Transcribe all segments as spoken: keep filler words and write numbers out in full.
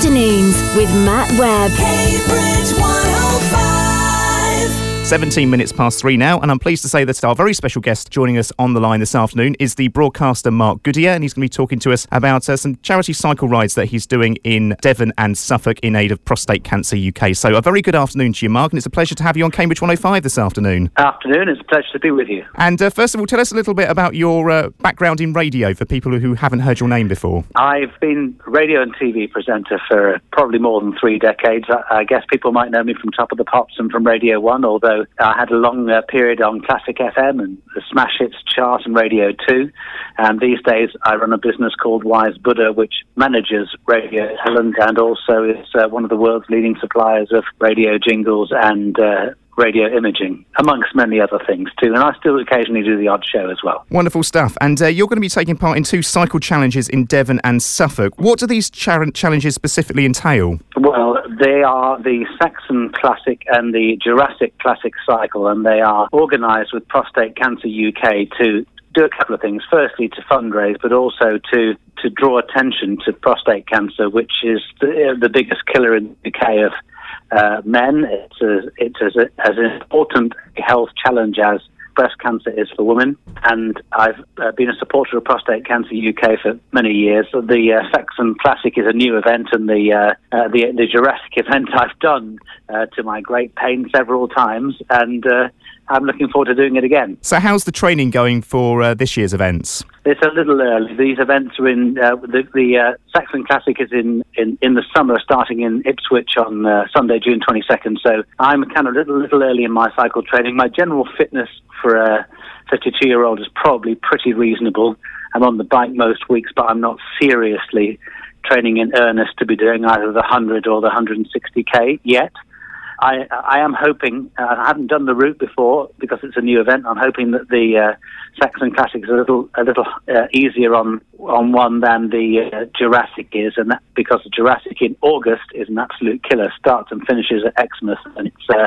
Afternoons with Matt Webb. Cambridge one oh five. seventeen minutes past three now, and I'm pleased to say that our very special guest joining us on the line this afternoon is the broadcaster Mark Goodier, and he's going to be talking to us about uh, some charity cycle rides that he's doing in Devon and Suffolk in aid of Prostate Cancer U K. So a very good afternoon to you, Mark, and it's a pleasure to have you on Cambridge one oh five this afternoon. Afternoon, it's a pleasure to be with you. And uh, first of all, tell us a little bit about your uh, background in radio for people who haven't heard your name before. I've been a radio and T V presenter for probably more than three decades. I, I guess people might know me from Top of the Pops and from Radio one, although I had a long uh, period on Classic F M and the Smash Hits chart and Radio two. And these days I run a business called Wise Buddha, which manages Radio Helens and also is uh, one of the world's leading suppliers of radio jingles and uh, radio imaging, amongst many other things too. And I still occasionally do the odd show as well. Wonderful stuff. And uh, you're going to be taking part in two cycle challenges in Devon and Suffolk. What do these char- challenges specifically entail? Well, they are the Saxon Classic and the Jurassic Classic cycle, and they are organised with Prostate Cancer U K to do a couple of things. Firstly, to fundraise, but also to to draw attention to prostate cancer, which is the, the biggest killer in the U K of Uh, men. It's, a, it's as, a, as important a health challenge as breast cancer is for women, and I've uh, been a supporter of Prostate Cancer U K for many years. So the uh, Saxon Classic is a new event, and the uh, uh, the, the Jurassic event I've done uh, to my great pain several times, and uh, I'm looking forward to doing it again. So how's the training going for uh, this year's events? It's a little early. These events are in, uh, the, the uh, Saxon Classic is in, in, in the summer, starting in Ipswich on uh, Sunday, June twenty-second, so I'm kind of a little, little early in my cycle training. My general fitness for a fifty-two-year-old is probably pretty reasonable. I'm on the bike most weeks, but I'm not seriously training in earnest to be doing either the one hundred or the one hundred sixty k yet. I, I am hoping, uh, I haven't done the route before because it's a new event. I'm hoping that the uh, Saxon Classic is a little a little uh, easier on, on one than the uh, Jurassic is, and that because the Jurassic in August is an absolute killer, starts and finishes at Xmas, and it's uh,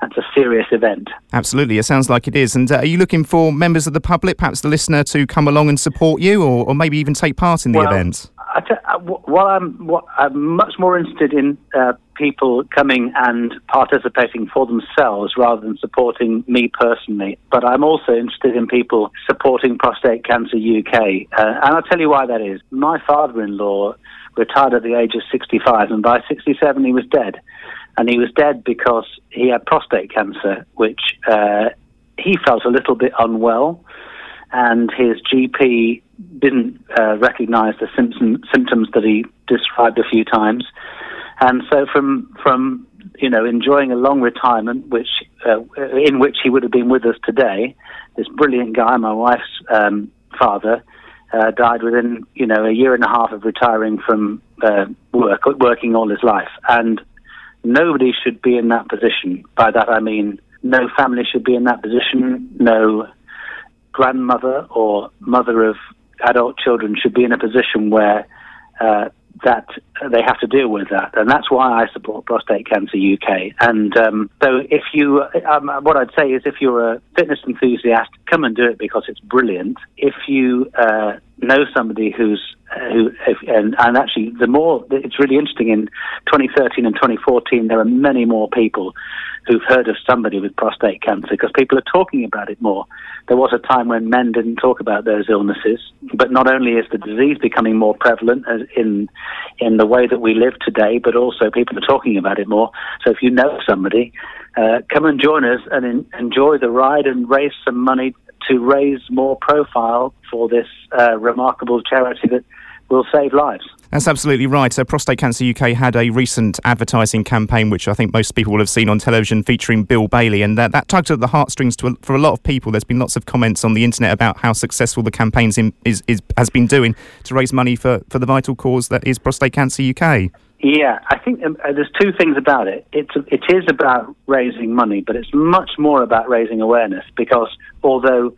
that's a serious event. Absolutely, it sounds like it is. And uh, are you looking for members of the public, perhaps the listener, to come along and support you, or, or maybe even take part in the well, event? I t- I, well, I'm, well, I'm much more interested in uh, people coming and participating for themselves rather than supporting me personally. But I'm also interested in people supporting Prostate Cancer U K. Uh, and I'll tell you why that is. My father-in-law retired at the age of sixty-five, and by sixty-seven he was dead. And he was dead because he had prostate cancer, which uh, he felt a little bit unwell, and his G P didn't uh, recognise the symptom, symptoms that he described a few times. And so from, from you know, enjoying a long retirement, which uh, in which he would have been with us today, this brilliant guy, my wife's um, father, uh, died within, you know, a year and a half of retiring from uh, work, working all his life. And nobody should be in that position. By that I mean no family should be in that position, no grandmother or mother of adult children should be in a position where uh, that they have to deal with that. And that's why I support Prostate Cancer U K. And um, so if you, um, what I'd say is if you're a fitness enthusiast, come and do it because it's brilliant. If you uh, know somebody who's, uh, who, if, and, and actually the more, it's really interesting, in twenty thirteen and twenty fourteen, there are many more people who've heard of somebody with prostate cancer because people are talking about it more. There was a time when men didn't talk about those illnesses, but not only is the disease becoming more prevalent as in in the way that we live today, but also people are talking about it more. So if you know somebody, uh, come and join us and in, enjoy the ride and raise some money to raise more profile for this uh, remarkable charity that will save lives. That's absolutely right. So Prostate Cancer U K had a recent advertising campaign, which I think most people will have seen on television, featuring Bill Bailey, and that, that tugged at the heartstrings to a, for a lot of people. There's been lots of comments on the internet about how successful the campaign is, is, has been doing to raise money for, for the vital cause that is Prostate Cancer U K. Yeah, I think um, there's two things about it. It's, it is about raising money, but it's much more about raising awareness, because although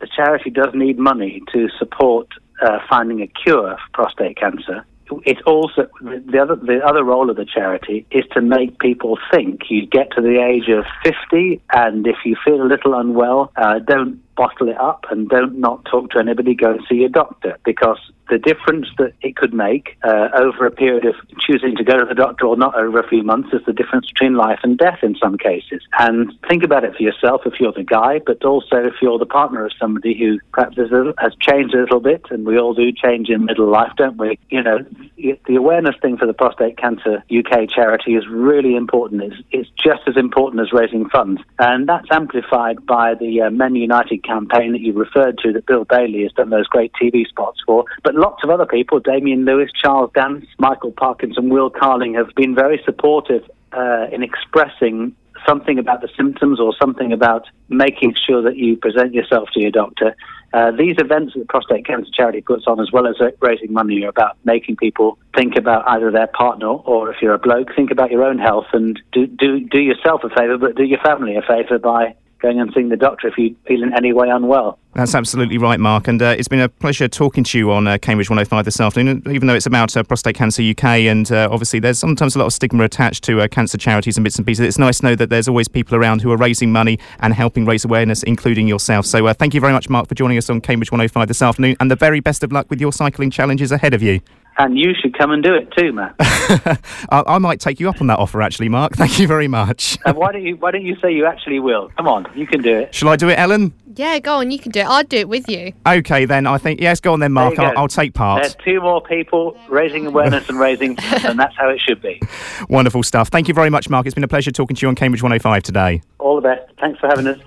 the charity does need money to support uh, finding a cure for prostate cancer, it's also the other the other role of the charity is to make people think. You get to the age of fifty, and if you feel a little unwell, uh, don't bottle it up and don't not talk to anybody, go and see your doctor, because the difference that it could make uh, over a period of choosing to go to the doctor or not over a few months is the difference between life and death in some cases. And think about it for yourself if you're the guy, but also if you're the partner of somebody who perhaps is a, has changed a little bit, and we all do change in middle life, don't we? You know, the awareness thing for the Prostate Cancer U K charity is really important. It's, it's just as important as raising funds. And that's amplified by the uh, Men United campaign that you referred to that Bill Bailey has done those great T V spots for. But lots of other people, Damian Lewis, Charles Dance, Michael Parkinson, Will Carling, have been very supportive uh, in expressing something about the symptoms or something about making sure that you present yourself to your doctor. Uh, these events that the Prostate Cancer Charity puts on, as well as raising money, are about making people think about either their partner or, if you're a bloke, think about your own health and do, do, do yourself a favour, but do your family a favour by going and seeing the doctor if you feel in any way unwell. That's absolutely right, Mark, and uh, it's been a pleasure talking to you on uh, Cambridge one oh five this afternoon, even though it's about uh, Prostate Cancer U K, and uh, obviously there's sometimes a lot of stigma attached to uh, cancer charities and bits and pieces. It's nice to know that there's always people around who are raising money and helping raise awareness, including yourself. So uh, thank you very much, Mark, for joining us on Cambridge one oh five this afternoon, and the very best of luck with your cycling challenges ahead of you. And you should come and do it too, Matt. I, I might take you up on that offer, actually, Mark. Thank you very much. And why don't you Why don't you say you actually will? Come on, you can do it. Shall I do it, Ellen? Yeah, go on, you can do it. I'll do it with you. Okay, then, I think. Yes, go on then, Mark. I'll, I'll take part. There's two more people raising awareness and raising, and that's how it should be. Wonderful stuff. Thank you very much, Mark. It's been a pleasure talking to you on Cambridge one oh five today. All the best. Thanks for having us.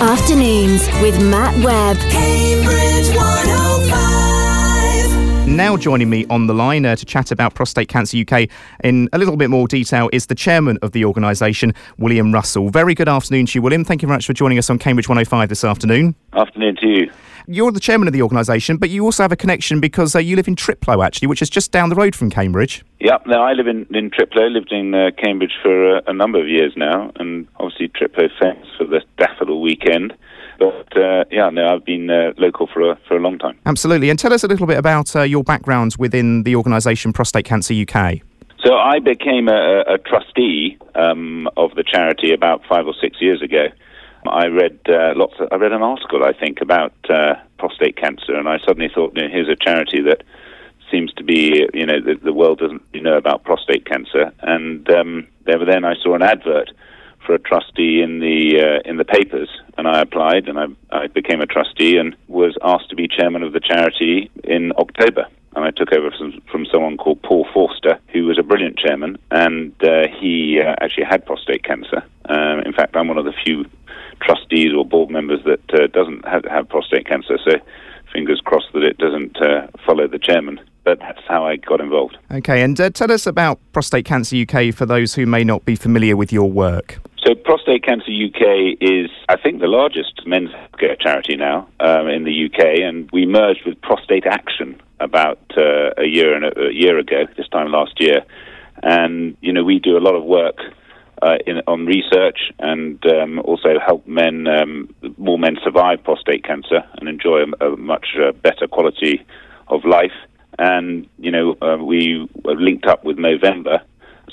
Afternoons with Matt Webb. Cambridge one oh five. Now joining me on the line uh, to chat about Prostate Cancer U K in a little bit more detail is the chairman of the organisation, William Russell. Very good afternoon to you, William. Thank you very much for joining us on Cambridge one oh five this afternoon. Afternoon to you. You're the chairman of the organisation, but you also have a connection because uh, you live in Triplow, actually, which is just down the road from Cambridge. Yep, no, I live in, in Triplow, lived in uh, Cambridge for uh, a number of years now, and obviously Triplow famous for the Daffodil Weekend. But, uh, yeah, no, I've been uh, local for a, for a long time. Absolutely. And tell us a little bit about uh, your background within the organisation Prostate Cancer U K. So I became a, a trustee um, of the charity about five or six years ago. I read uh, lots. Of, I read an article, I think, about uh, prostate cancer, and I suddenly thought, you know, here's a charity that seems to be, you know, the, the world doesn't really know about prostate cancer. And um, then I saw an advert for a trustee in the uh, in the papers, and I applied, and I, I became a trustee, and was asked to be chairman of the charity in October. And I took over from, from someone called Paul Forster, who was a brilliant chairman, and uh, he uh, actually had prostate cancer. Um, in fact, I'm one of the few trustees or board members that uh, doesn't have, have prostate cancer, so fingers crossed that it doesn't uh, follow the chairman. But that's how I got involved. Okay, and uh, tell us about Prostate Cancer U K for those who may not be familiar with your work. So Prostate Cancer U K is, I think, the largest men's healthcare charity now um, in the U K, and we merged with Prostate Action about uh, a year and a, a year ago, this time last year. And, you know, we do a lot of work uh, in, on research and um, also help men, um, more men survive prostate cancer and enjoy a, a much uh, better quality of life. And, you know, uh, we linked up with Movember.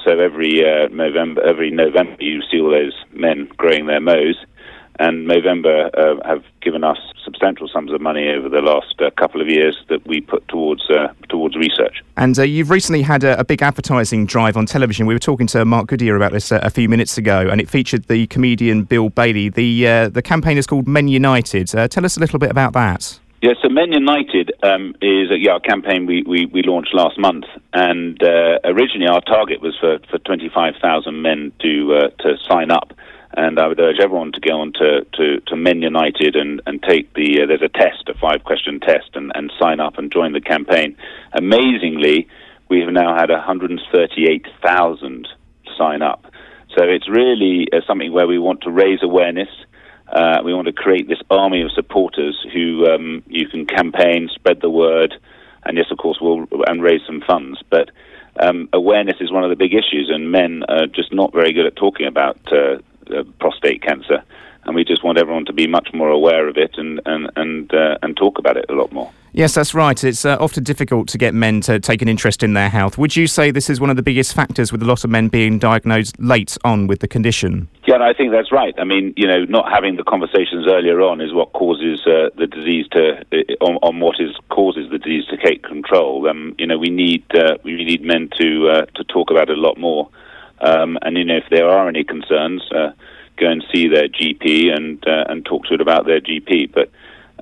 So every uh, November, every November, you see all those men growing their mows, and Movember uh, have given us substantial sums of money over the last uh, couple of years that we put towards uh, towards research. And uh, you've recently had a, a big advertising drive on television. We were talking to Mark Goodier about this uh, a few minutes ago, and it featured the comedian Bill Bailey. The uh, the campaign is called Men United. Uh, tell us a little bit about that. Yeah, so Men United um, is a yeah, campaign we, we, we launched last month, and uh, originally our target was for, for twenty-five thousand men to uh, to sign up, and I would urge everyone to go on to, to, to Men United and, and take the, uh, there's a test, a five-question test, and, and sign up and join the campaign. Amazingly, we have now had one hundred thirty-eight thousand sign up. So it's really uh, something where we want to raise awareness. Uh, we want to create this army of supporters who um, you can campaign, spread the word, and yes, of course, we'll and raise some funds. But um, awareness is one of the big issues, and men are just not very good at talking about uh, uh, prostate cancer. and we just want everyone to be much more aware of it and and and, uh, and talk about it a lot more. Yes, that's right. It's uh, often difficult to get men to take an interest in their health. Would you say this is one of the biggest factors, with a lot of men being diagnosed late on with the condition? Yeah, no, I think that's right. I mean, you know, not having the conversations earlier on is what causes uh, the disease to uh, on, on what is causes the disease to take control. Um, you know, we need uh, we need men to uh, to talk about it a lot more. Um, and you know, if there are any concerns, uh, go and see their G P and uh, and talk to it about their G P. But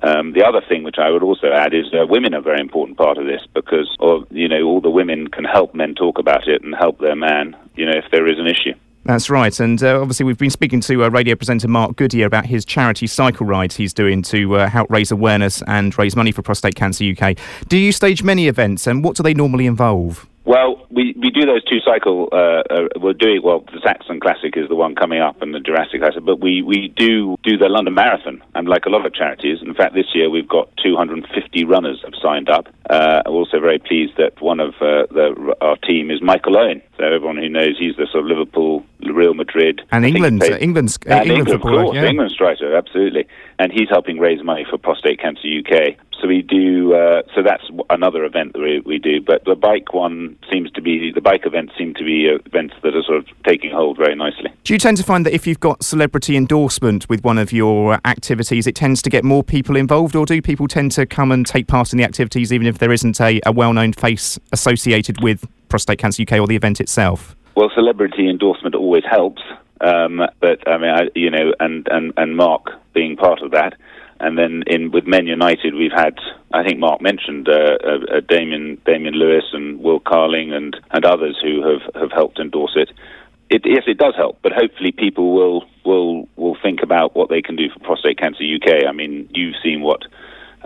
Um, the other thing which I would also add is uh, women are a very important part of this, because, or, you know, all the women can help men talk about it and help their man, you know, if there is an issue. That's right, and uh, obviously we've been speaking to uh, radio presenter Mark Goodier about his charity cycle rides he's doing to uh, help raise awareness and raise money for Prostate Cancer U K. Do you stage many events, and what do they normally involve? Well, we, we do those two cycle, uh, uh, we're doing, well, the Saxon Classic is the one coming up and the Jurassic Classic, but we, we do do the London Marathon, and like a lot of charities, in fact this year we've got two hundred fifty runners have signed up. Uh, I'm also very pleased that one of uh, the, our team is Michael Owen, so everyone who knows, he's the sort of Liverpool, Real Madrid. And England, uh, England's, uh, and England, of course, yeah. England striker, absolutely. And he's helping raise money for Prostate Cancer U K. So we do, uh, so that's another event that we, we do, but the bike one seems to be, the bike events seem to be events that are sort of taking hold very nicely. Do you tend to find that if you've got celebrity endorsement with one of your activities, it tends to get more people involved, or do people tend to come and take part in the activities even if there isn't a, a well-known face associated with Prostate Cancer U K or the event itself? Well, celebrity endorsement always helps, um, but I mean, I, you know, and, and, and Mark being part of that. And then in with Men United, we've had, I think Mark mentioned, uh, uh, Damian, Damian Lewis and Will Carling and, and others who have, have helped endorse it. It, yes, it does help, but hopefully people will, will, will think about what they can do for Prostate Cancer U K. I mean, you've seen what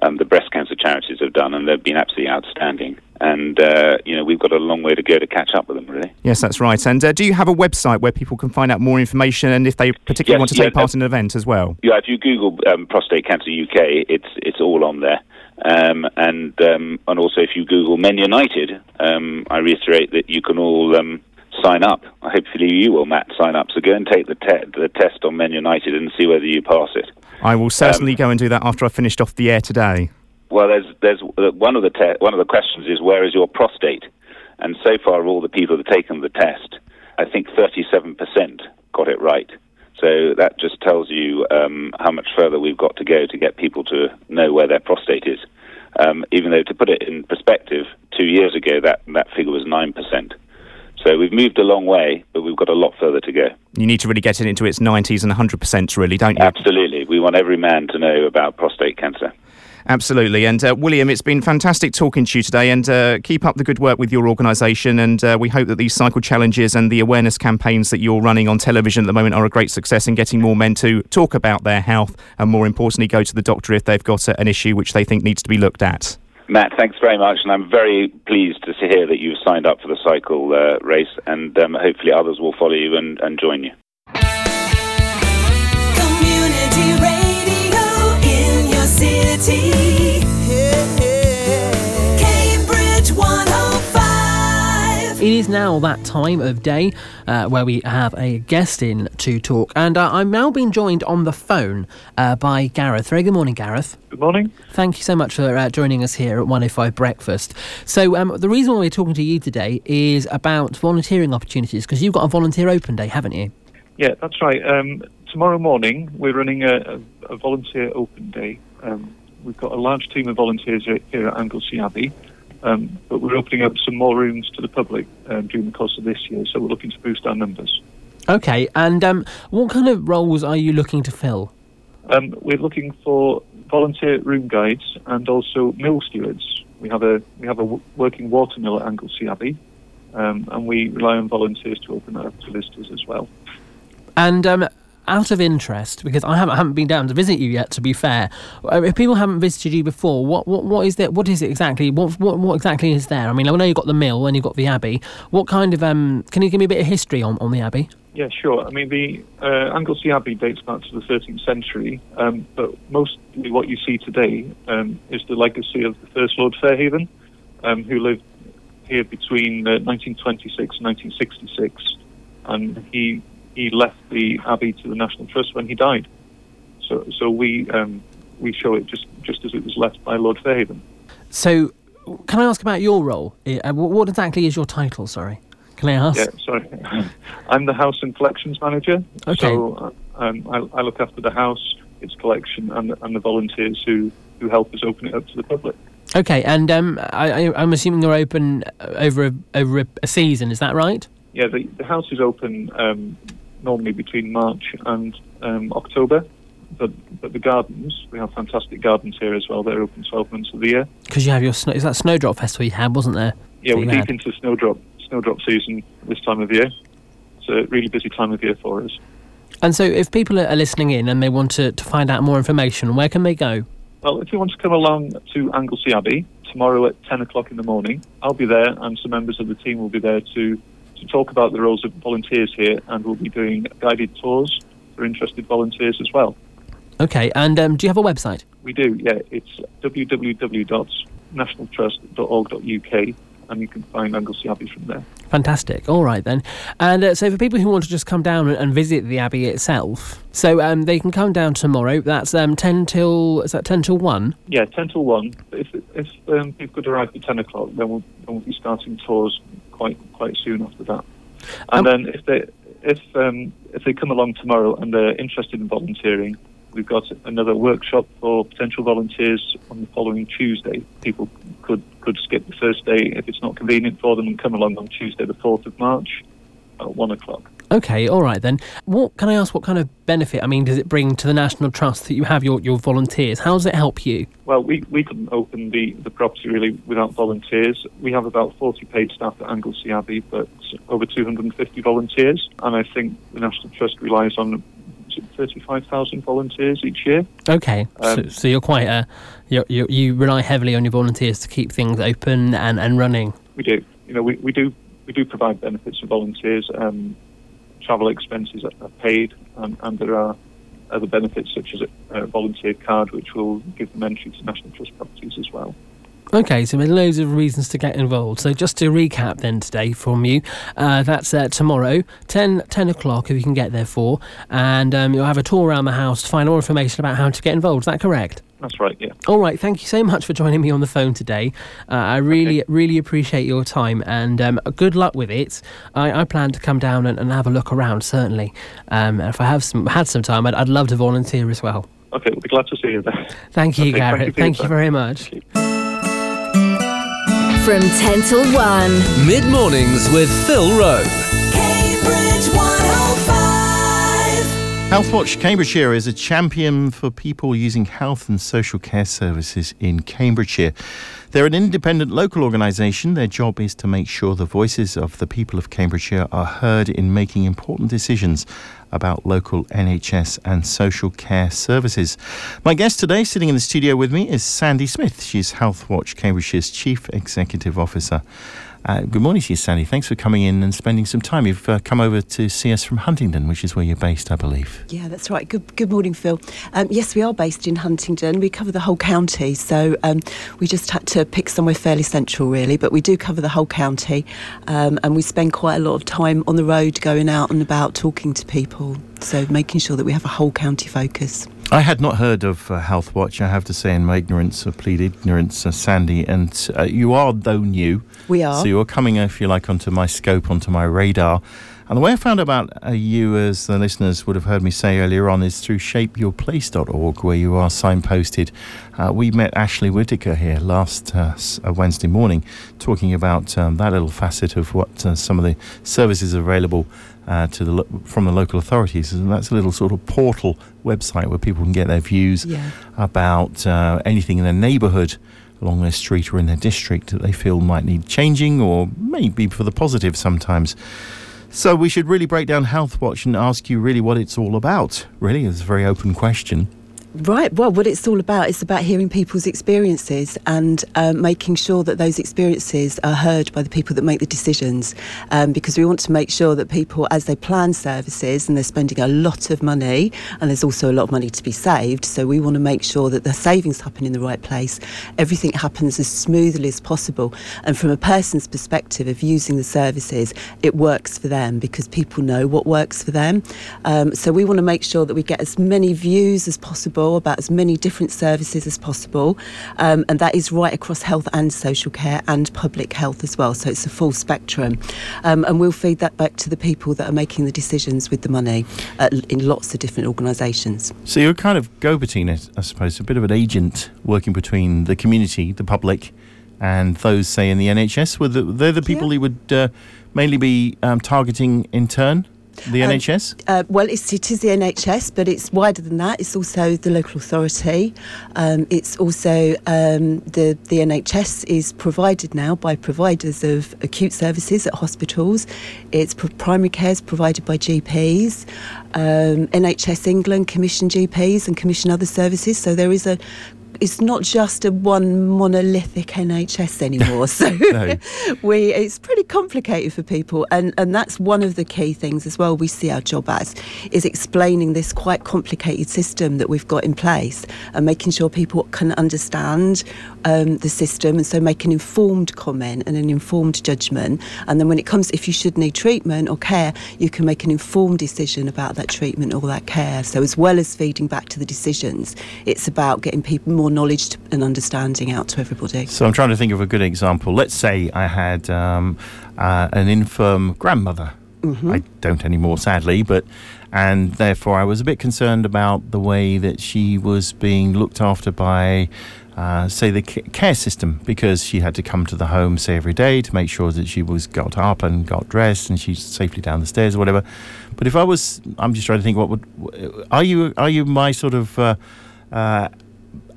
um, the breast cancer charities have done, and they've been absolutely outstanding. And, uh, you know, we've got a long way to go to catch up with them, really. Yes, that's right. And uh, do you have a website where people can find out more information, and if they particularly yes, want to yeah, take part uh, in an event as well? Yeah, if you Google um, Prostate Cancer U K, it's it's all on there. Um, and um, and also if you Google Men United, um, I reiterate that you can all um, sign up. Hopefully you will, Matt, sign up. So go and take the, te- the test on Men United and see whether you pass it. I will certainly um, go and do that after I've finished off the air today. Well, there's there's one of the te- one of the questions is, where is your prostate? And so far, all the people that have taken the test, I think thirty-seven percent got it right. So that just tells you um, how much further we've got to go to get people to know where their prostate is. Um, even though, to put it in perspective, two years ago that, that figure was nine percent. So we've moved a long way, but we've got a lot further to go. You need to really get it into its nineties and one hundred percent, really, don't you? Absolutely. We want every man to know about prostate cancer. Absolutely. And uh, William, it's been fantastic talking to you today, and uh, keep up the good work with your organisation, and uh, we hope that these cycle challenges and the awareness campaigns that you're running on television at the moment are a great success in getting more men to talk about their health, and more importantly go to the doctor if they've got an issue which they think needs to be looked at. Matt, thanks very much, and I'm very pleased to hear that you've signed up for the cycle uh, race, and um, hopefully others will follow you and, and join you. Community Radio in your city. Yeah, yeah. Cambridge one oh five. It is now that time of day uh, where we have a guest in to talk, and uh, I'm now being joined on the phone uh, by Gareth. Very good morning, Gareth. Good morning. Thank you so much for uh, joining us here at one oh five Breakfast. So um, the reason why we're talking to you today is about volunteering opportunities, because you've got a volunteer open day, haven't you? Yeah, that's right. Um, tomorrow morning we're running a, a, a volunteer open day. Um, we've got a large team of volunteers here, here at Anglesey Abbey, um, but we're opening up some more rooms to the public um, during the course of this year, so we're looking to boost our numbers. Okay, and um, what kind of roles are you looking to fill? Um, we're looking for volunteer room guides and also mill stewards. We have a we have a w- working water mill at Anglesey Abbey, um, and we rely on volunteers to open that up to visitors as well. And um, out of interest, because I haven't, I haven't been down to visit you yet, to be fair, if people haven't visited you before, what what, what is that? What is it exactly? What, what what exactly is there? I mean, I know you've got the mill and you've got the Abbey. What kind of um? Can you give me a bit of history on, on the Abbey? Yeah, sure. I mean, the uh, Anglesey Abbey dates back to the thirteenth century, um, but mostly what you see today um, is the legacy of the first Lord Fairhaven, um, who lived here between uh, nineteen twenty-six and nineteen sixty-six, and he he left the Abbey to the National Trust when he died. So, so we um, we show it just, just as it was left by Lord Fairhaven. So, can I ask about your role? What exactly is your title? Sorry, can I ask? Yeah, sorry. I'm the House and Collections Manager. Okay. So um, I, I look after the house, its collection, and the, and the volunteers who, who help us open it up to the public. Okay, and um, I, I, I'm assuming they're open over a, over a season. Is that right? Yeah, the, the house is open um, normally between March and um, October. But, but the gardens, we have fantastic gardens here as well. They're open twelve months of the year. Because you have your snow, is that Snowdrop Festival you had, wasn't there? Yeah, we're deep into snowdrop snowdrop season this time of year. It's a really busy time of year for us. And so, if people are listening in and they want to, to find out more information, where can they go? Well, if you want to come along to Anglesey Abbey tomorrow at ten o'clock in the morning, I'll be there, and some members of the team will be there to to talk about the roles of volunteers here, and we'll be doing guided tours for interested volunteers as well. Okay, and um, do you have a website? We do, yeah. It's w w w dot national trust dot org dot u k, and you can find Anglesey Abbey from there. Fantastic. All right, then. And uh, so for people who want to just come down and visit the Abbey itself, so um, they can come down tomorrow. That's um, ten till... Is that ten till one? Yeah, ten till one. If, if um, people could arrive at ten o'clock, then we'll, then we'll be starting tours quite quite soon after that. And um, then if they, if, um, if they come along tomorrow and they're interested in volunteering, we've got another workshop for potential volunteers on the following Tuesday. People could, could skip the first day if it's not convenient for them and come along on Tuesday the fourth of March at one o'clock. OK, all right then. What can I ask, what kind of benefit, I mean, does it bring to the National Trust that you have your, your volunteers? How does it help you? Well, we, we couldn't open the, the property really without volunteers. We have about forty paid staff at Anglesey Abbey, but over two hundred fifty volunteers. And I think the National Trust relies on thirty-five thousand volunteers each year. Okay, um, so, so you're quite a, you're, you you rely heavily on your volunteers to keep things open and, and running. We do, you know, we, we do we do provide benefits for volunteers. Um, travel expenses are paid, and, and there are other benefits such as a, a volunteer card, which will give them entry to National Trust properties as well. Okay, so there's loads of reasons to get involved. So just to recap then today from you, uh, that's uh, tomorrow, ten, ten o'clock if you can get there for, and um, you'll have a tour around the house to find more information about how to get involved. Is that correct? That's right, yeah. All right, thank you so much for joining me on the phone today. Uh, I really, okay. really appreciate your time, and um, good luck with it. I, I plan to come down and, and have a look around, certainly. Um, if I have some, had some time, I'd, I'd love to volunteer as well. Okay, we'll be glad to see you then. Thank you, okay, Garrett. Thank you, thank you very much. From ten till one. Mid-mornings with Phil Rowe. Cambridge one oh five. Healthwatch Cambridgeshire is a champion for people using health and social care services in Cambridgeshire. They're an independent local organisation. Their job is to make sure the voices of the people of Cambridgeshire are heard in making important decisions about local N H S and social care services. My guest today, sitting in the studio with me, is Sandy Smith. She's Healthwatch Cambridgeshire's Chief Executive Officer. Uh, good morning to you, Sandy. Thanks for coming in and spending some time. You've uh, come over to see us from Huntingdon, which is where you're based, I believe. Yeah, that's right. Good good morning, Phil. Um, yes, we are based in Huntingdon. We cover the whole county, so um, we just had to pick somewhere fairly central, really, but we do cover the whole county, um, and we spend quite a lot of time on the road going out and about talking to people, so making sure that we have a whole county focus. I had not heard of uh, Healthwatch, I have to say, in my ignorance, I plead ignorance, uh, Sandy, and uh, you are, though, new. We are. So you're coming, if you like, onto my scope, onto my radar. And the way I found about uh, you, as the listeners would have heard me say earlier on, is through shape your place dot org, where you are signposted. Uh, we met Ashley Whitaker here last uh, Wednesday morning, talking about um, that little facet of what uh, some of the services available uh, to the lo- from the local authorities. And that's a little sort of portal website where people can get their views yeah. about uh, anything in their neighbourhood, along their street or in their district, that they feel might need changing, or maybe for the positive sometimes. So we should really break down Healthwatch and ask you really what it's all about. Really, it's a very open question. Right, well, what it's all about, it's about hearing people's experiences and uh, making sure that those experiences are heard by the people that make the decisions, um, because we want to make sure that people, as they plan services, and they're spending a lot of money, and there's also a lot of money to be saved, so we want to make sure that the savings happen in the right place, everything happens as smoothly as possible, and from a person's perspective of using the services, it works for them because people know what works for them. Um, so we want to make sure that we get as many views as possible about as many different services as possible, um, and that is right across health and social care and public health as well, so it's a full spectrum, um, and we'll feed that back to the people that are making the decisions with the money uh, in lots of different organisations. So you're kind of go-between, I suppose, a bit of an agent working between the community, the public, and those, say, in the N H S. Were the, they're the people you yeah. would uh, mainly be um, targeting in turn? The N H S? Um, uh, well, it's, it is the N H S, but it's wider than that. It's also the local authority. Um, it's also um, the, the N H S is provided now by providers of acute services at hospitals. It's pr- primary care is provided by G Ps. Um, N H S England commission G Ps and commission other services. So there is a... It's not just a one monolithic N H S anymore, so no. we it's pretty complicated for people, and, and that's one of the key things as well we see our job as, is explaining this quite complicated system that we've got in place and making sure people can understand um, the system, and so make an informed comment and an informed judgment, and then when it comes, if you should need treatment or care, you can make an informed decision about that treatment or that care. So as well as feeding back to the decisions, it's about getting people more knowledge and understanding out to everybody. So I'm trying to think of a good example. Let's say I had um, uh, an infirm grandmother. Mm-hmm. I don't anymore, sadly, but and therefore I was a bit concerned about the way that she was being looked after by, uh, say, the c- care system, because she had to come to the home, say, every day to make sure that she was got up and got dressed and she's safely down the stairs or whatever. But if I was, I'm just trying to think, what would are you? Are you my sort of uh, uh,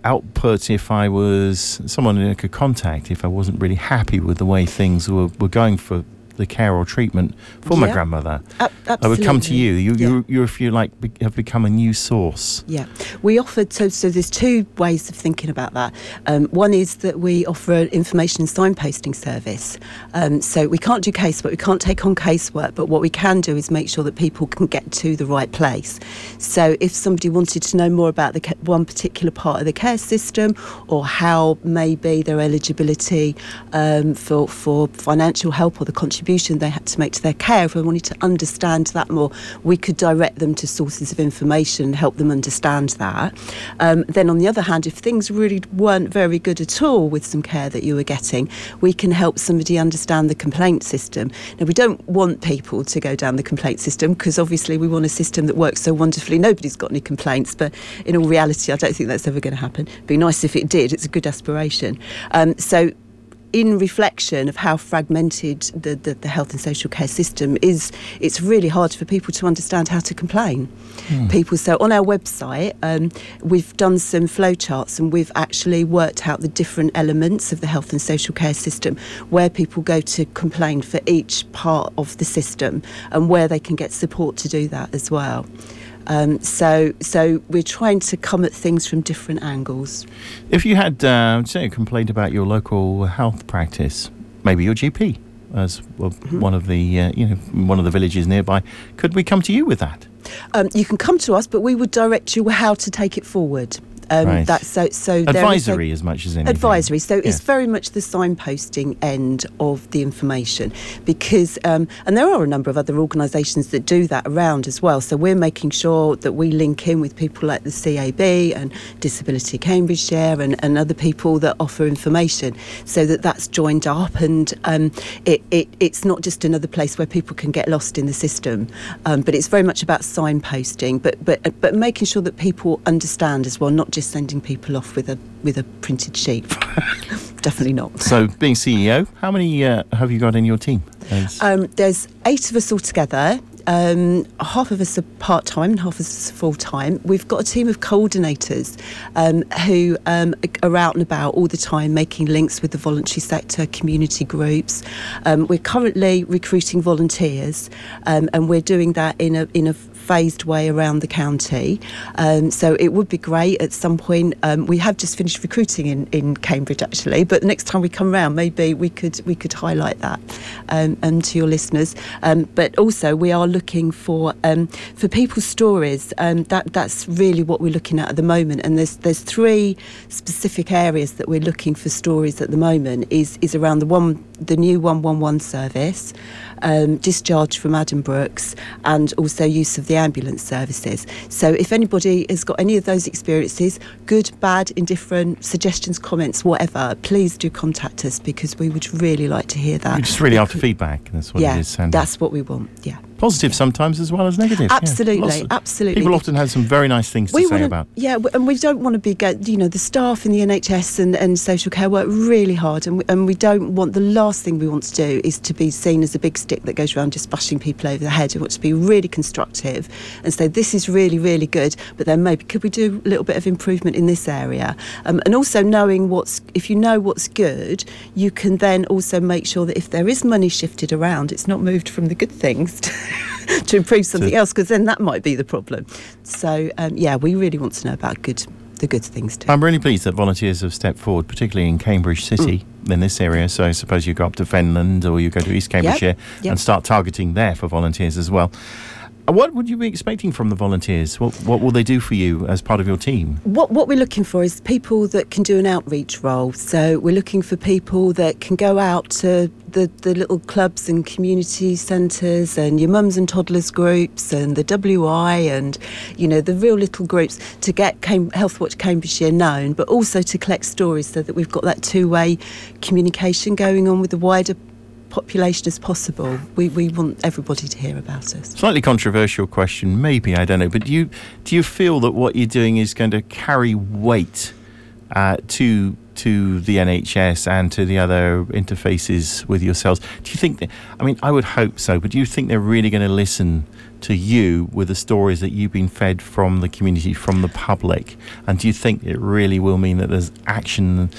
output if I was someone I could contact if I wasn't really happy with the way things were, were going for the care or treatment for yeah. my grandmother? A- I would come to you. You, yeah. you, you, if you like, be, have become a new source. Yeah, we offered. So, so there's two ways of thinking about that. Um, one is that we offer an information and signposting service. Um, so we can't do casework. We can't take on casework. But what we can do is make sure that people can get to the right place. So if somebody wanted to know more about the ca- one particular part of the care system, or how maybe their eligibility um, for for financial help or the contribution they had to make to their care, if we wanted to understand that more, we could direct them to sources of information and help them understand that. Um, then on the other hand, if things really weren't very good at all with some care that you were getting, we can help somebody understand the complaint system. Now, we don't want people to go down the complaint system, because obviously we want a system that works so wonderfully nobody's got any complaints, but in all reality I don't think that's ever going to happen. It'd be nice if it did, it's a good aspiration. Um, so in reflection of how fragmented the, the, the health and social care system is, it's really hard for people to understand how to complain. Mm. People, so on our website, um, we've done some flowcharts, and we've actually worked out the different elements of the health and social care system, where people go to complain for each part of the system, and where they can get support to do that as well. Um, so, so we're trying to come at things from different angles. If you had, uh, say, a complaint about your local health practice, maybe your G P, as well, mm-hmm. one of the, uh, you know, one of the villages nearby, could we come to you with that? Um, you can come to us, but we would direct you how to take it forward. Um, right. That's so, so advisory there is a, as much as anything. Advisory, so yeah. It's very much the signposting end of the information, because um, and there are a number of other organisations that do that around as well. So we're making sure that we link in with people like the C A B and Disability Cambridgeshire and, and other people that offer information, so that that's joined up, and um, it, it it's not just another place where people can get lost in the system, um, but it's very much about signposting, but but but making sure that people understand as well, not just just sending people off with a with a printed sheet. Definitely not. So, being C E O, how many uh, have you got in your team? Um, there's eight of us altogether. Um, half of us are part-time and half of us are full-time. We've got a team of coordinators um, who um, are out and about all the time, making links with the voluntary sector, community groups. Um, we're currently recruiting volunteers, um, and we're doing that in a in a phased way around the county. Um, so it would be great at some point. Um, we have just finished recruiting in, in Cambridge, actually, but next time we come round, maybe we could we could highlight that um, um, to your listeners. Um, but also, we are looking for um, for people's stories. Um, that that's really what we're looking at at the moment. And there's there's three specific areas that we're looking for stories at the moment. Is is around the one the new one one one service, um, discharge from Addenbrooke's, and also use of the ambulance services. So if anybody has got any of those experiences, good, bad, indifferent, suggestions, comments, whatever, please do contact us, because we would really like to hear that. We're just really after feedback. That's what yeah, it is, Sandy. That's what we want, yeah. Positive sometimes as well as negative. Absolutely, yeah. of, absolutely. People often have some very nice things to we say wanna, about. Yeah, and we don't want to be, you know, the staff in the N H S and, and social care work really hard, and we, and we don't want, the last thing we want to do is to be seen as a big stick that goes around just bashing people over the head. We want to be really constructive and say, this is really, really good, but then maybe could we do a little bit of improvement in this area? Um, and also knowing what's, if you know what's good, you can then also make sure that if there is money shifted around, it's not moved from the good things to to improve something else, because then that might be the problem. So um, yeah, we really want to know about good, the good things too. I'm really pleased that volunteers have stepped forward, particularly in Cambridge City, mm. in this area. So I suppose you go up to Fenland or you go to East Cambridgeshire yep. Yep. and start targeting there for volunteers as well. What would you be expecting from the volunteers? What what will they do for you as part of your team? What what we're looking for is people that can do an outreach role. So we're looking for people that can go out to the, the little clubs and community centres and your mums and toddlers groups and the W I and, you know, the real little groups to get Cam- Healthwatch Cambridgeshire known, but also to collect stories so that we've got that two-way communication going on with the wider population as possible. We we want everybody to hear about us. Slightly controversial question, maybe, I don't know, but do you, do you feel that what you're doing is going to carry weight uh, to to the N H S and to the other interfaces with yourselves? Do you think that, I mean, I would hope so, but do you think they're really going to listen to you with the stories that you've been fed from the community, from the public? And do you think it really will mean that there's action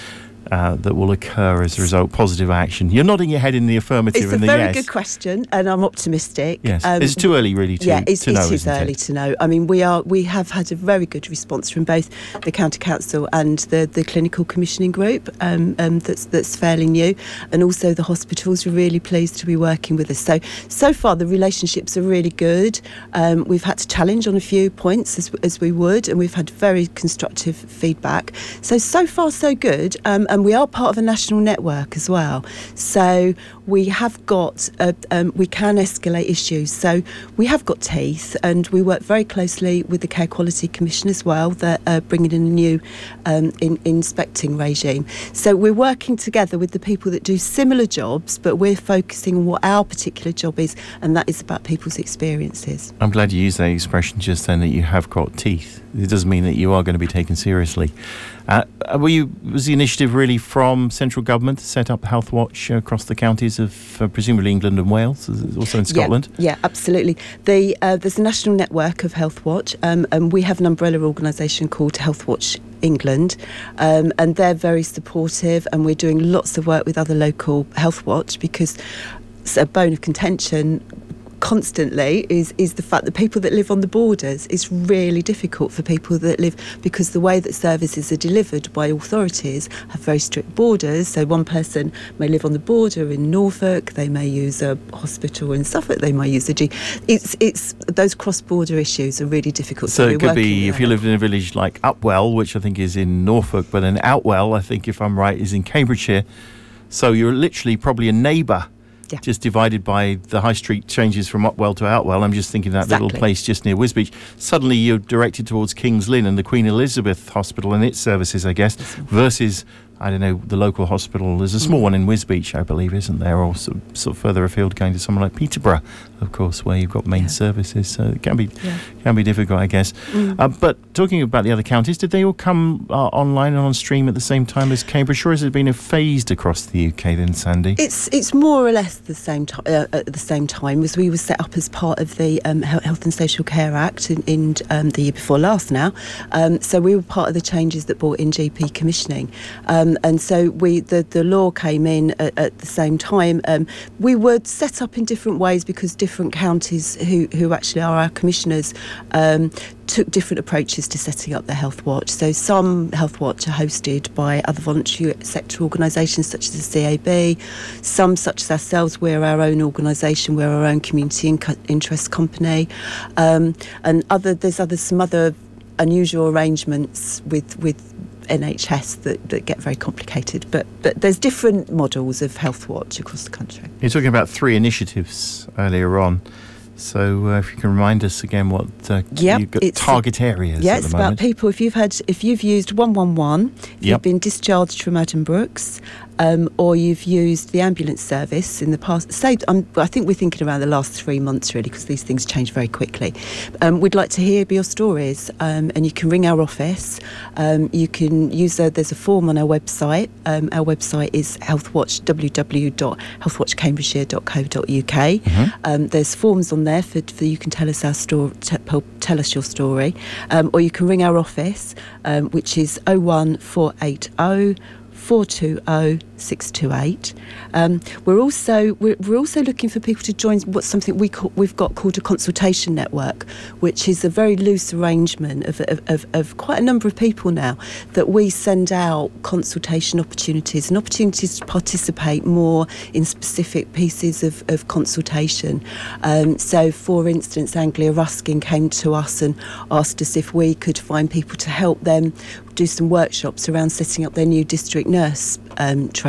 Uh, that will occur as a result, positive action? You're nodding your head in the affirmative. It's and a the very yes. good question, and I'm optimistic. Yes, um, it's too early really to, yeah, it's, to know, it is early it? to know. I mean, we are we have had a very good response from both the County Council and the, the clinical commissioning group um, um, that's that's fairly new, and also the hospitals are really pleased to be working with us. So, so far the relationships are really good. Um, we've had to challenge on a few points as, as we would, and we've had very constructive feedback. So, so far so good. Um, And we are part of a national network as well, so we have got a, um, we can escalate issues. So we have got teeth, and we work very closely with the Care Quality Commission as well. They're uh, bringing in a new um, in, inspecting regime. So we're working together with the people that do similar jobs, but we're focusing on what our particular job is, and that is about people's experiences. I'm glad you used that expression just then, that you have got teeth. It doesn't mean that you are going to be taken seriously. Uh, were you, was the initiative really from central government to set up Healthwatch across the counties of uh, presumably England and Wales, also in Scotland? Yeah, yeah, absolutely. The, uh, there's a national network of Healthwatch, um, and we have an umbrella organisation called Healthwatch England, um, and they're very supportive, and we're doing lots of work with other local Healthwatch, because it's a bone of contention constantly is is the fact that people that live on the borders, it's really difficult for people that live, because the way that services are delivered by authorities have very strict borders. So one person may live on the border in Norfolk, they may use a hospital in Suffolk, they might use a G. It's it's those cross-border issues are really difficult. So, so it could be, if you lived in a village like Upwell, which I think is in Norfolk, but an Outwell, I think if I'm right, is in Cambridgeshire. So you're literally probably a neighbour. Yeah. Just divided by the high street changes from Upwell to Outwell. I'm just thinking that exactly. little place just near Wisbech. Suddenly you're directed towards King's Lynn and the Queen Elizabeth Hospital and its services, I guess, versus, I don't know, the local hospital. There's a small mm. one in Wisbech, I believe, isn't there? Or sort of, sort of further afield, going to somewhere like Peterborough, of course, where you've got main yeah. services. So it can be yeah. can be difficult, I guess. Mm. Uh, but talking about the other counties, did they all come uh, online and on stream at the same time as Cambridge? Or has it been phased across the U K then, Sandy? It's it's more or less the same t- uh, at the same time, as we were set up as part of the um, Health and Social Care Act in, in um, the year before last now. Um, so we were part of the changes that brought in G P commissioning. Um, um, and so we the, the law came in at, at the same time. Um, we were set up in different ways because different counties who, who actually are our commissioners um, took different approaches to setting up the Healthwatch. So some Healthwatch are hosted by other voluntary sector organisations such as the C A B, some such as ourselves, we're our own organisation, we're our own community inc- interest company, um, and other there's other some other unusual arrangements with with N H S that, that get very complicated, but but there's different models of Healthwatch across the country. You're talking about three initiatives earlier on. So uh, if you can remind us again what uh, yep, you've got target areas. Yeah, it's about people. If you've had, if you've used one one one, if yep. you've been discharged from Adam Brooks, um, or you've used the ambulance service in the past. Say, um, I think we're thinking around the last three months really, because these things change very quickly. Um, we'd like to hear your stories, um, and you can ring our office. Um, you can use a, there's a form on our website. Um, our website is Healthwatch w w w dot healthwatch cambridgeshire dot co dot u k. Mm-hmm. Um, there's forms on there for, for you can tell us our story, te- tell us your story, um, or you can ring our office, um, which is oh one four eight oh four two oh six two eight. Um, we're also we're, we're also looking for people to join what's something we call, we've got called a consultation network, which is a very loose arrangement of, of, of, of quite a number of people now that we send out consultation opportunities and opportunities to participate more in specific pieces of, of consultation. Um, so, for instance, Anglia Ruskin came to us and asked us if we could find people to help them do some workshops around setting up their new district nurse um, training.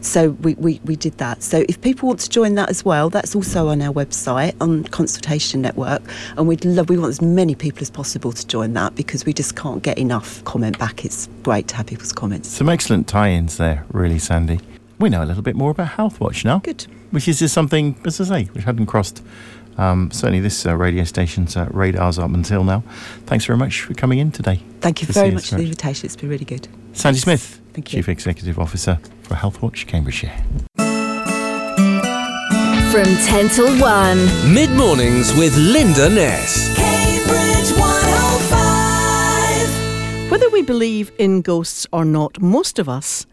So we, we, we did that. So if people want to join that as well, that's also on our website, on Consultation Network. And we'd love, we want as many people as possible to join that because we just can't get enough comment back. It's great to have people's comments. Some excellent tie-ins there, really, Sandy. We know a little bit more about Healthwatch now. Good. Which is just something, as I say, which hadn't crossed Um, certainly this uh, radio station's uh, radars up until now. Thanks very much for coming in today. Thank you very much for the invitation. It's been really good. Sandy Smith, thank you. Chief Executive Officer for Healthwatch Cambridgeshire. From ten till one, Mid-Mornings with Linda Ness. Cambridge one oh five. Whether we believe in ghosts or not, most of us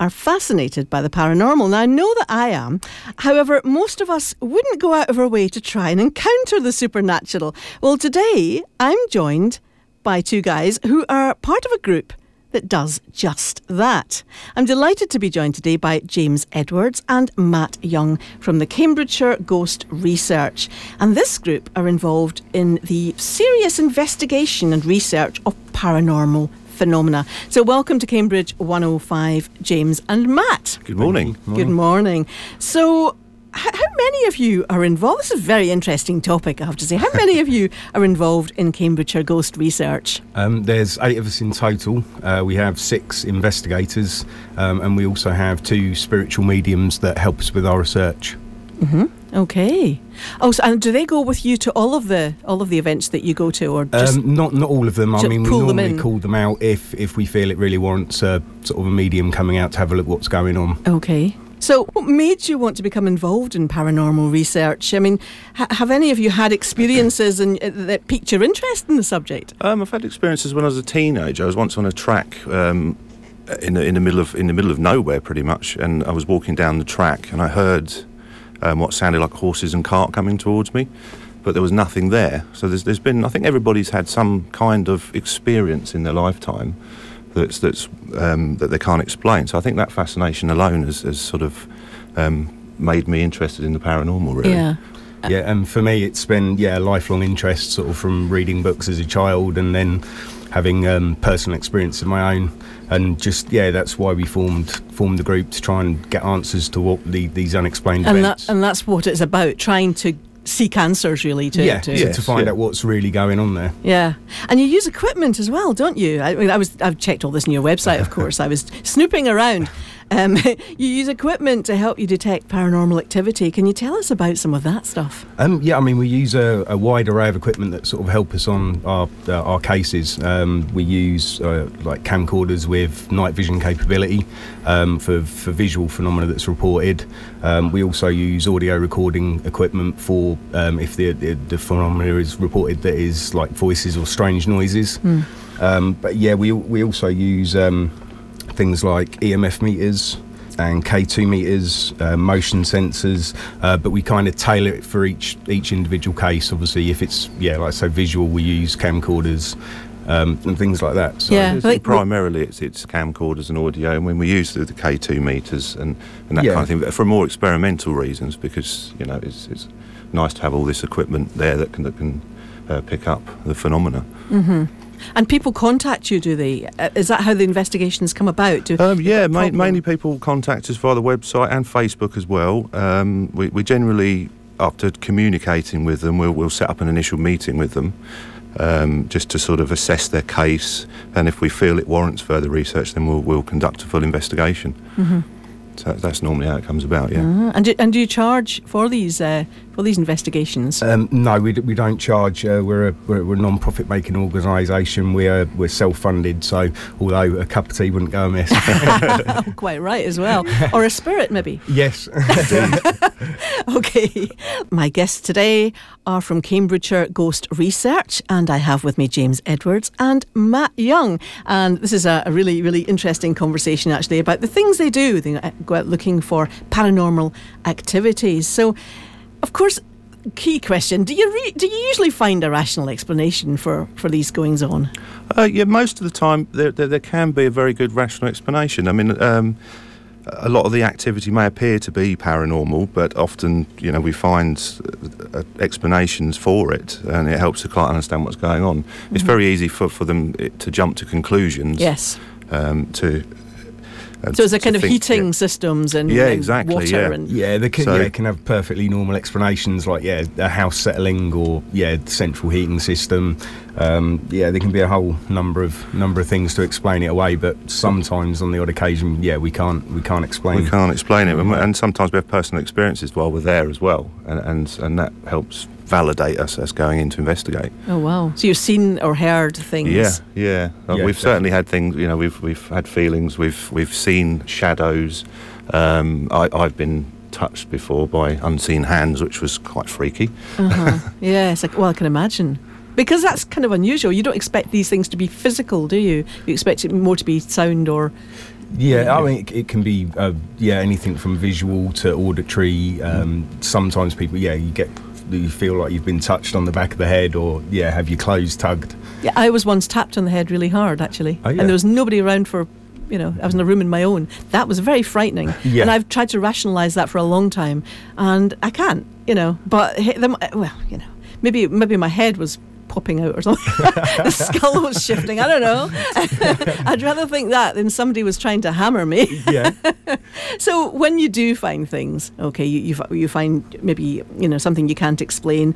are fascinated by the paranormal. Now, I know that I am. However, most of us wouldn't go out of our way to try and encounter the supernatural. Well, today I'm joined by two guys who are part of a group that does just that. I'm delighted to be joined today by James Edwards and Matt Young from the Cambridgeshire Ghost Research. And this group are involved in the serious investigation and research of paranormal phenomena. So welcome to Cambridge one oh five, James and Matt. Good morning. Good morning. Good morning. So h- how many of you are involved? This is a very interesting topic, I have to say. How many of you are involved in Cambridgeshire Ghost Research? Um, there's eight of us in total. Uh, we have six investigators, um, and we also have two spiritual mediums that help us with our research. Mm-hmm. Okay. Oh, so, and do they go with you to all of the all of the events that you go to, or just um, not not all of them? I mean, we normally call them out if if we feel it really warrants a sort of a medium coming out to have a look what's going on. Okay. So, what made you want to become involved in paranormal research? I mean, ha- have any of you had experiences in, uh, that piqued your interest in the subject? Um, I've had experiences when I was a teenager. I was once on a track. Um, in the, in the middle of in the middle of nowhere, pretty much, and I was walking down the track, and I heard Um, what sounded like horses and cart coming towards me, but there was nothing there. So there's there's been, I think everybody's had some kind of experience in their lifetime that's that's um, that they can't explain. So I think that fascination alone has, has sort of um, made me interested in the paranormal, really. Yeah. Yeah, and for me it's been yeah a lifelong interest, sort of from reading books as a child and then having um, personal experience of my own, and just yeah that's why we formed formed the group, to try and get answers to what the, these unexplained and events. That, and that's what it's about, trying to seek answers really to yeah, to, yes, to find yeah. out what's really going on there. Yeah, and you use equipment as well, don't you? I mean, I was I've checked all this on your website, of course. I was snooping around. Um, you use equipment to help you detect paranormal activity. Can you tell us about some of that stuff? Um, yeah, I mean, we use a, a wide array of equipment that sort of help us on our uh, our cases. Um, we use uh, like camcorders with night vision capability um, for, for visual phenomena that's reported. Um, we also use audio recording equipment for um, if the, the, the phenomena is reported that is like voices or strange noises. Mm. Um, but yeah, we we also use Um, things like E M F meters and K two meters, uh, motion sensors, uh, but we kind of tailor it for each each individual case. Obviously, if it's yeah, like so visual, we use camcorders um, and things like that. So yeah, it's, primarily it's it's camcorders and audio, and when we use the, the K two meters and, and that yeah. kind of thing, but for more experimental reasons, because you know it's it's nice to have all this equipment there that can that can uh, pick up the phenomena. Mm-hmm. And people contact you, do they? Uh, is that how the investigations come about? Do, um, yeah, ma- mainly people contact us via the website and Facebook as well. Um, we, we generally, after communicating with them, we'll, we'll set up an initial meeting with them um, just to sort of assess their case. And if we feel it warrants further research, then we'll, we'll conduct a full investigation. Mm-hmm. So that's normally how it comes about, yeah. Uh, and, do, and do you charge for these uh, for these investigations? Um, no, we, d- we don't charge. Uh, we're, a, we're, we're a non-profit making organisation. We are, we're self-funded, so although a cup of tea wouldn't go amiss. Quite right as well. Or a spirit, maybe? Yes. OK. My guests today are from Cambridgeshire Ghost Research, and I have with me James Edwards and Matt Young. And this is a, a really, really interesting conversation, actually, about the things they do. They, go out looking for paranormal activities. So, of course, key question, do you re- do you usually find a rational explanation for, for these goings on? Uh, yeah, most of the time there, there there can be a very good rational explanation. I mean, um, a lot of the activity may appear to be paranormal, but often, you know, we find uh, explanations for it, and it helps the client understand what's going on. Mm-hmm. It's very easy for, for them to jump to conclusions. Yes. Um, to... So it's a kind of think, heating yeah. systems and, yeah, and exactly, water. Yeah, exactly, yeah. They can, so, yeah, can have perfectly normal explanations like, yeah, a house settling or, yeah, central heating system. Um, yeah, there can be a whole number of number of things to explain it away, but sometimes on the odd occasion, yeah, we can't we can't explain it. We can't explain it, and sometimes we have personal experiences while we're there as well, and, and, and that helps validate us as going in to investigate. Oh wow! So you've seen or heard things. Yeah, yeah. Uh, yeah we've definitely. certainly had things. You know, we've we've had feelings. We've we've seen shadows. Um, I, I've been touched before by unseen hands, which was quite freaky. Uh-huh. Yeah, it's like well, I can imagine. Because that's kind of unusual. You don't expect these things to be physical, do you? You expect it more to be sound or... Yeah, I mean, it, it can be, uh, yeah, anything from visual to auditory. Um, mm. Sometimes people, yeah, you get... you feel like you've been touched on the back of the head or, yeah, have your clothes tugged. Yeah, I was once tapped on the head really hard, actually. Oh, yeah. And there was nobody around for... You know, I was in a room in my own. That was very frightening. Yeah. And I've tried to rationalise that for a long time. And I can't, you know. But, well, you know, maybe maybe my head was... popping out or something. The skull was shifting. I don't know. I'd rather think that than somebody was trying to hammer me. Yeah. So when you do find things, okay, you you, you find maybe you know something you can't explain,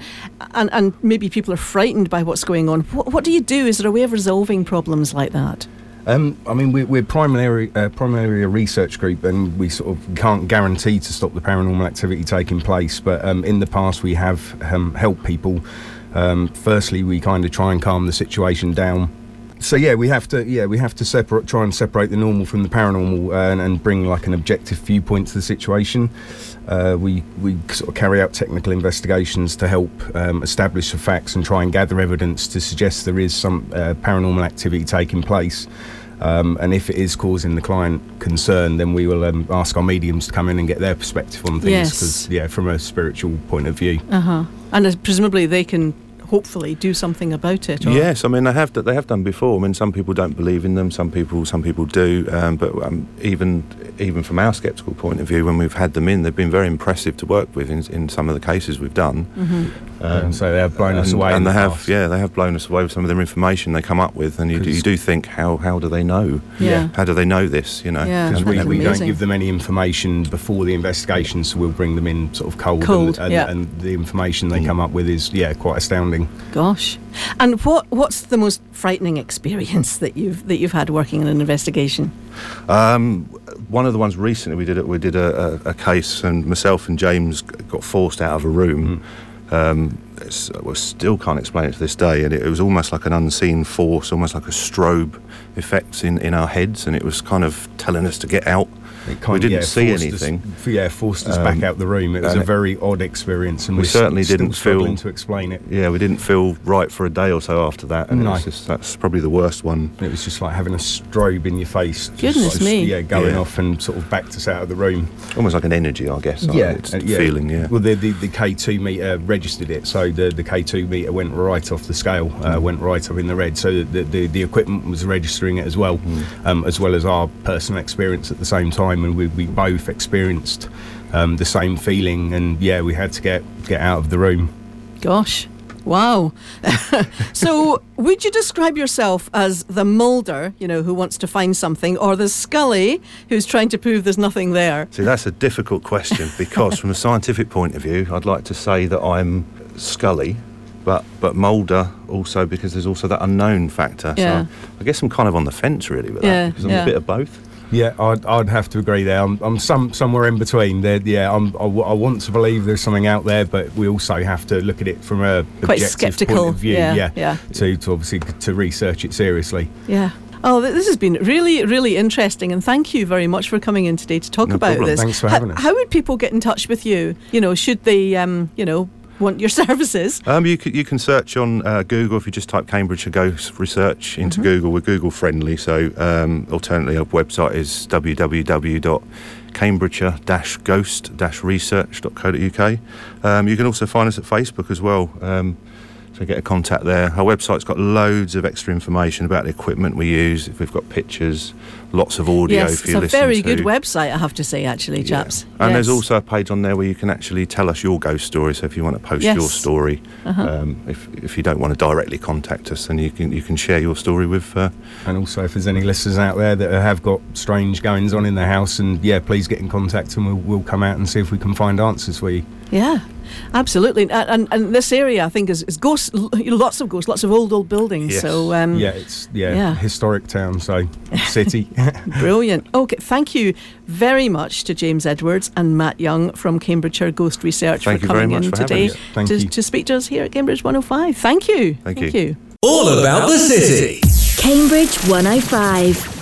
and, and maybe people are frightened by what's going on. What, what do you do? Is there a way of resolving problems like that? Um, I mean, we're, we're primarily, uh, primarily a research group, and we sort of can't guarantee to stop the paranormal activity taking place. But um, in the past, we have um, helped people. Um, firstly, we kind of try and calm the situation down. So yeah, we have to yeah we have to separate, try and separate the normal from the paranormal, uh, and, and bring like an objective viewpoint to the situation. Uh, we we sort of carry out technical investigations to help um, establish the facts and try and gather evidence to suggest there is some uh, paranormal activity taking place. Um, and if it is causing the client concern, then we will um, ask our mediums to come in and get their perspective on things. Because yes. yeah, from a spiritual point of view. Uh huh. And as presumably they can hopefully do something about it. Or? Yes, I mean they have they have done before. I mean some people don't believe in them, some people some people do. Um, but um, even even from our sceptical point of view, when we've had them in, they've been very impressive to work with in, in some of the cases we've done. Mm-hmm. Um, and so they have blown and, us away. And they have past. yeah they have blown us away with some of their information they come up with, and you do, you do think how how do they know? Yeah. How do they know this? You know, because yeah, we, we don't give them any information before the investigation, so we'll bring them in sort of cold. cold and, and, yeah. and the information they mm. come up with is yeah quite astounding. Gosh. And what what's the most frightening experience that you've that you've had working in an investigation? Um, one of the ones recently we did it we did a, a, a case, and myself and James got forced out of a room. Mm. Um, it's, we still can't explain it to this day, and it, it was almost like an unseen force, almost like a strobe effect in, in our heads, and it was kind of telling us to get out. We didn't yeah, see anything. Us, yeah, forced us um, back out the room. It was a very odd experience, and we, we certainly still didn't feel to explain it. Yeah, we didn't feel right for a day or so after that, and no. it was just, that's probably the worst one. It was just like having a strobe in your face. Goodness just, me! Yeah, going yeah. off and sort of backed us out of the room. Almost like an energy, I guess. Yeah, it's uh, yeah. feeling. Yeah. Well, the the, the K two meter registered it, so the the K two meter went right off the scale, mm. uh, went right up in the red. So the the, the equipment was registering it as well, mm. um, as well as our personal experience at the same time. And we, we both experienced um, the same feeling, and yeah, we had to get get out of the room. Gosh, wow! So, would you describe yourself as the Mulder, you know, who wants to find something, or the Scully, who's trying to prove there's nothing there? See, that's a difficult question because, from a scientific point of view, I'd like to say that I'm Scully, but but Mulder also because there's also that unknown factor. Yeah. So I guess I'm kind of on the fence really with yeah, that because I'm yeah. a bit of both. Yeah, I'd, I'd have to agree there. I'm, I'm some somewhere in between. There, yeah, I'm, I, w- I want to believe there's something out there, but we also have to look at it from a quite skeptical point of view. Yeah, yeah, yeah. To, to obviously to research it seriously. Yeah. Oh, this has been really, really interesting, and thank you very much for coming in today to talk no about problem. this. Thanks for having how, us. How would people get in touch with you? You know, should they, um, you know, want your services? Um, you can, you can search on uh, Google. If you just type Cambridgeshire Ghost Research into mm-hmm. Google, we're Google friendly, so um, alternately our website is w w w dot cambridgeshire dash ghost dash research dot co dot u k. Um, you can also find us at Facebook as well, um, so get a contact there. Our website's got loads of extra information about the equipment we use. If we've got pictures, lots of audio yes, for you to listen to. Yes, it's a very good website, I have to say, actually, chaps. Yeah. And yes. there's also a page on there where you can actually tell us your ghost story. So if you want to post yes. your story, uh-huh. um, if if you don't want to directly contact us, then you can you can share your story with... Uh, and also, if there's any listeners out there that have got strange goings-on in their house, and yeah, please get in contact and we'll, we'll come out and see if we can find answers for you. Yeah, absolutely. And and, and this area, I think, is, is ghosts, lots of ghosts, lots of old, old buildings. Yes. So um, yeah, it's yeah, yeah. historic town, so city. Brilliant. Okay, thank you very much to James Edwards and Matt Young from Cambridgeshire Ghost Research thank for coming in for today thank to, you. to speak to us here at Cambridge one oh five. Thank you. Thank, thank you. you. All about the city. Cambridge one oh five.